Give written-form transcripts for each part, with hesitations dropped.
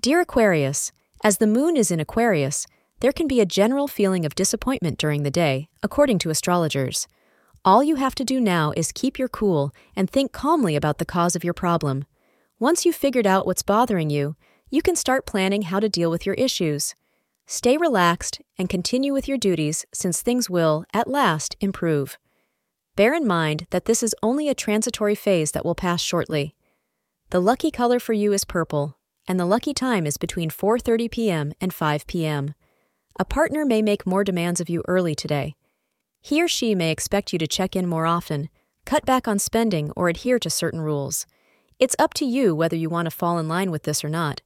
Dear Aquarius, as the moon is in Aquarius, there can be a general feeling of disappointment during the day, according to astrologers. All you have to do now is keep your cool and think calmly about the cause of your problem. Once you've figured out what's bothering you, you can start planning how to deal with your issues. Stay relaxed and continue with your duties, since things will, at last, improve. Bear in mind that this is only a transitory phase that will pass shortly. The lucky color for you is purple, and the lucky time is between 4:30 p.m. and 5 p.m. A partner may make more demands of you early today. He or she may expect you to check in more often, cut back on spending, or adhere to certain rules. It's up to you whether you want to fall in line with this or not.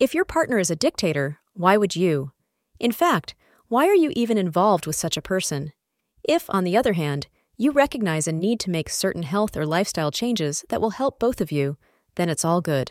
If your partner is a dictator, why would you? In fact, why are you even involved with such a person? If, on the other hand, you recognize a need to make certain health or lifestyle changes that will help both of you, then it's all good.